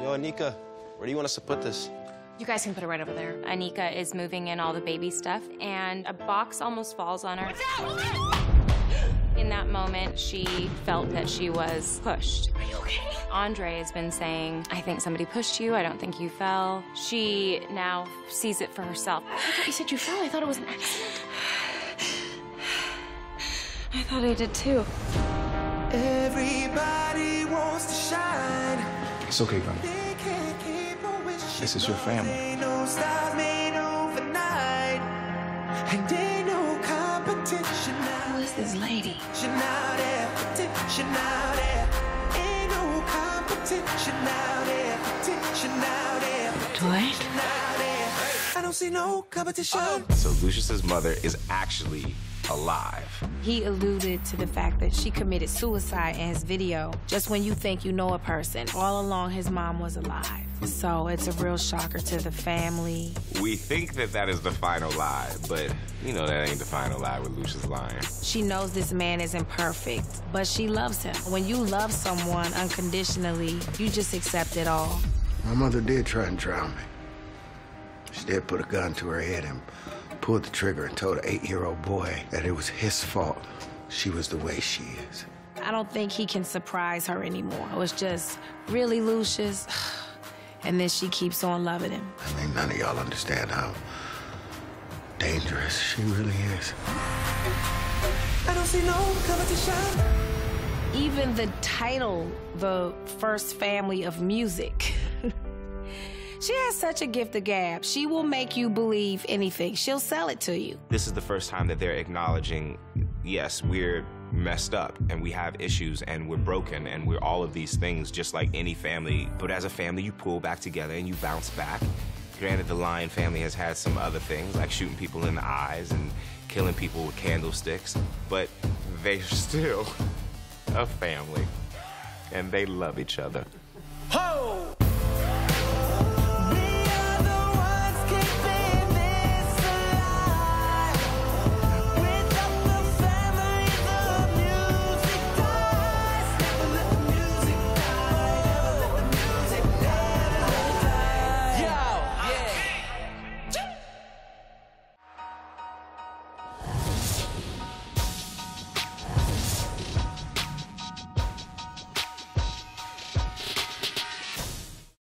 Yo, Anika, where do you want us to put this? You guys can put it right over there. Anika is moving in all the baby stuff, and a box almost falls on her. Watch out! In that moment, she felt that she was pushed. Are you okay? Andre has been saying, I think somebody pushed you. I don't think you fell. She now sees it for herself. I thought you said you fell. I thought it was an accident. I thought I did, too. Everybody wants to shine. It's okay, Bunny. This is your family. Who is this lady? Dwight? I don't see no competition. So Lucious's mother is actually alive. He alluded to the fact that she committed suicide in his video. Just when you think you know a person, all along his mom was alive. So it's a real shocker to the family. We think that that is the final lie, but you know that ain't the final lie with Lucious lying. She knows this man isn't perfect, but she loves him. When you love someone unconditionally, you just accept it all. My mother did try and drown me. She did put a gun to her head and pulled the trigger and told an 8-year-old boy that it was his fault. She was the way she is. I don't think he can surprise her anymore. It was just really Lucious, and then she keeps on loving him. I think none of y'all understand how dangerous she really is. I don't see no competition. Even the title, The First Family of Music. She has such a gift of gab. She will make you believe anything. She'll sell it to you. This is the first time that they're acknowledging, yes, we're messed up and we have issues and we're broken and we're all of these things just like any family. But as a family, you pull back together and you bounce back. Granted, the Lyon family has had some other things like shooting people in the eyes and killing people with candlesticks, but they're still a family and they love each other. Ho!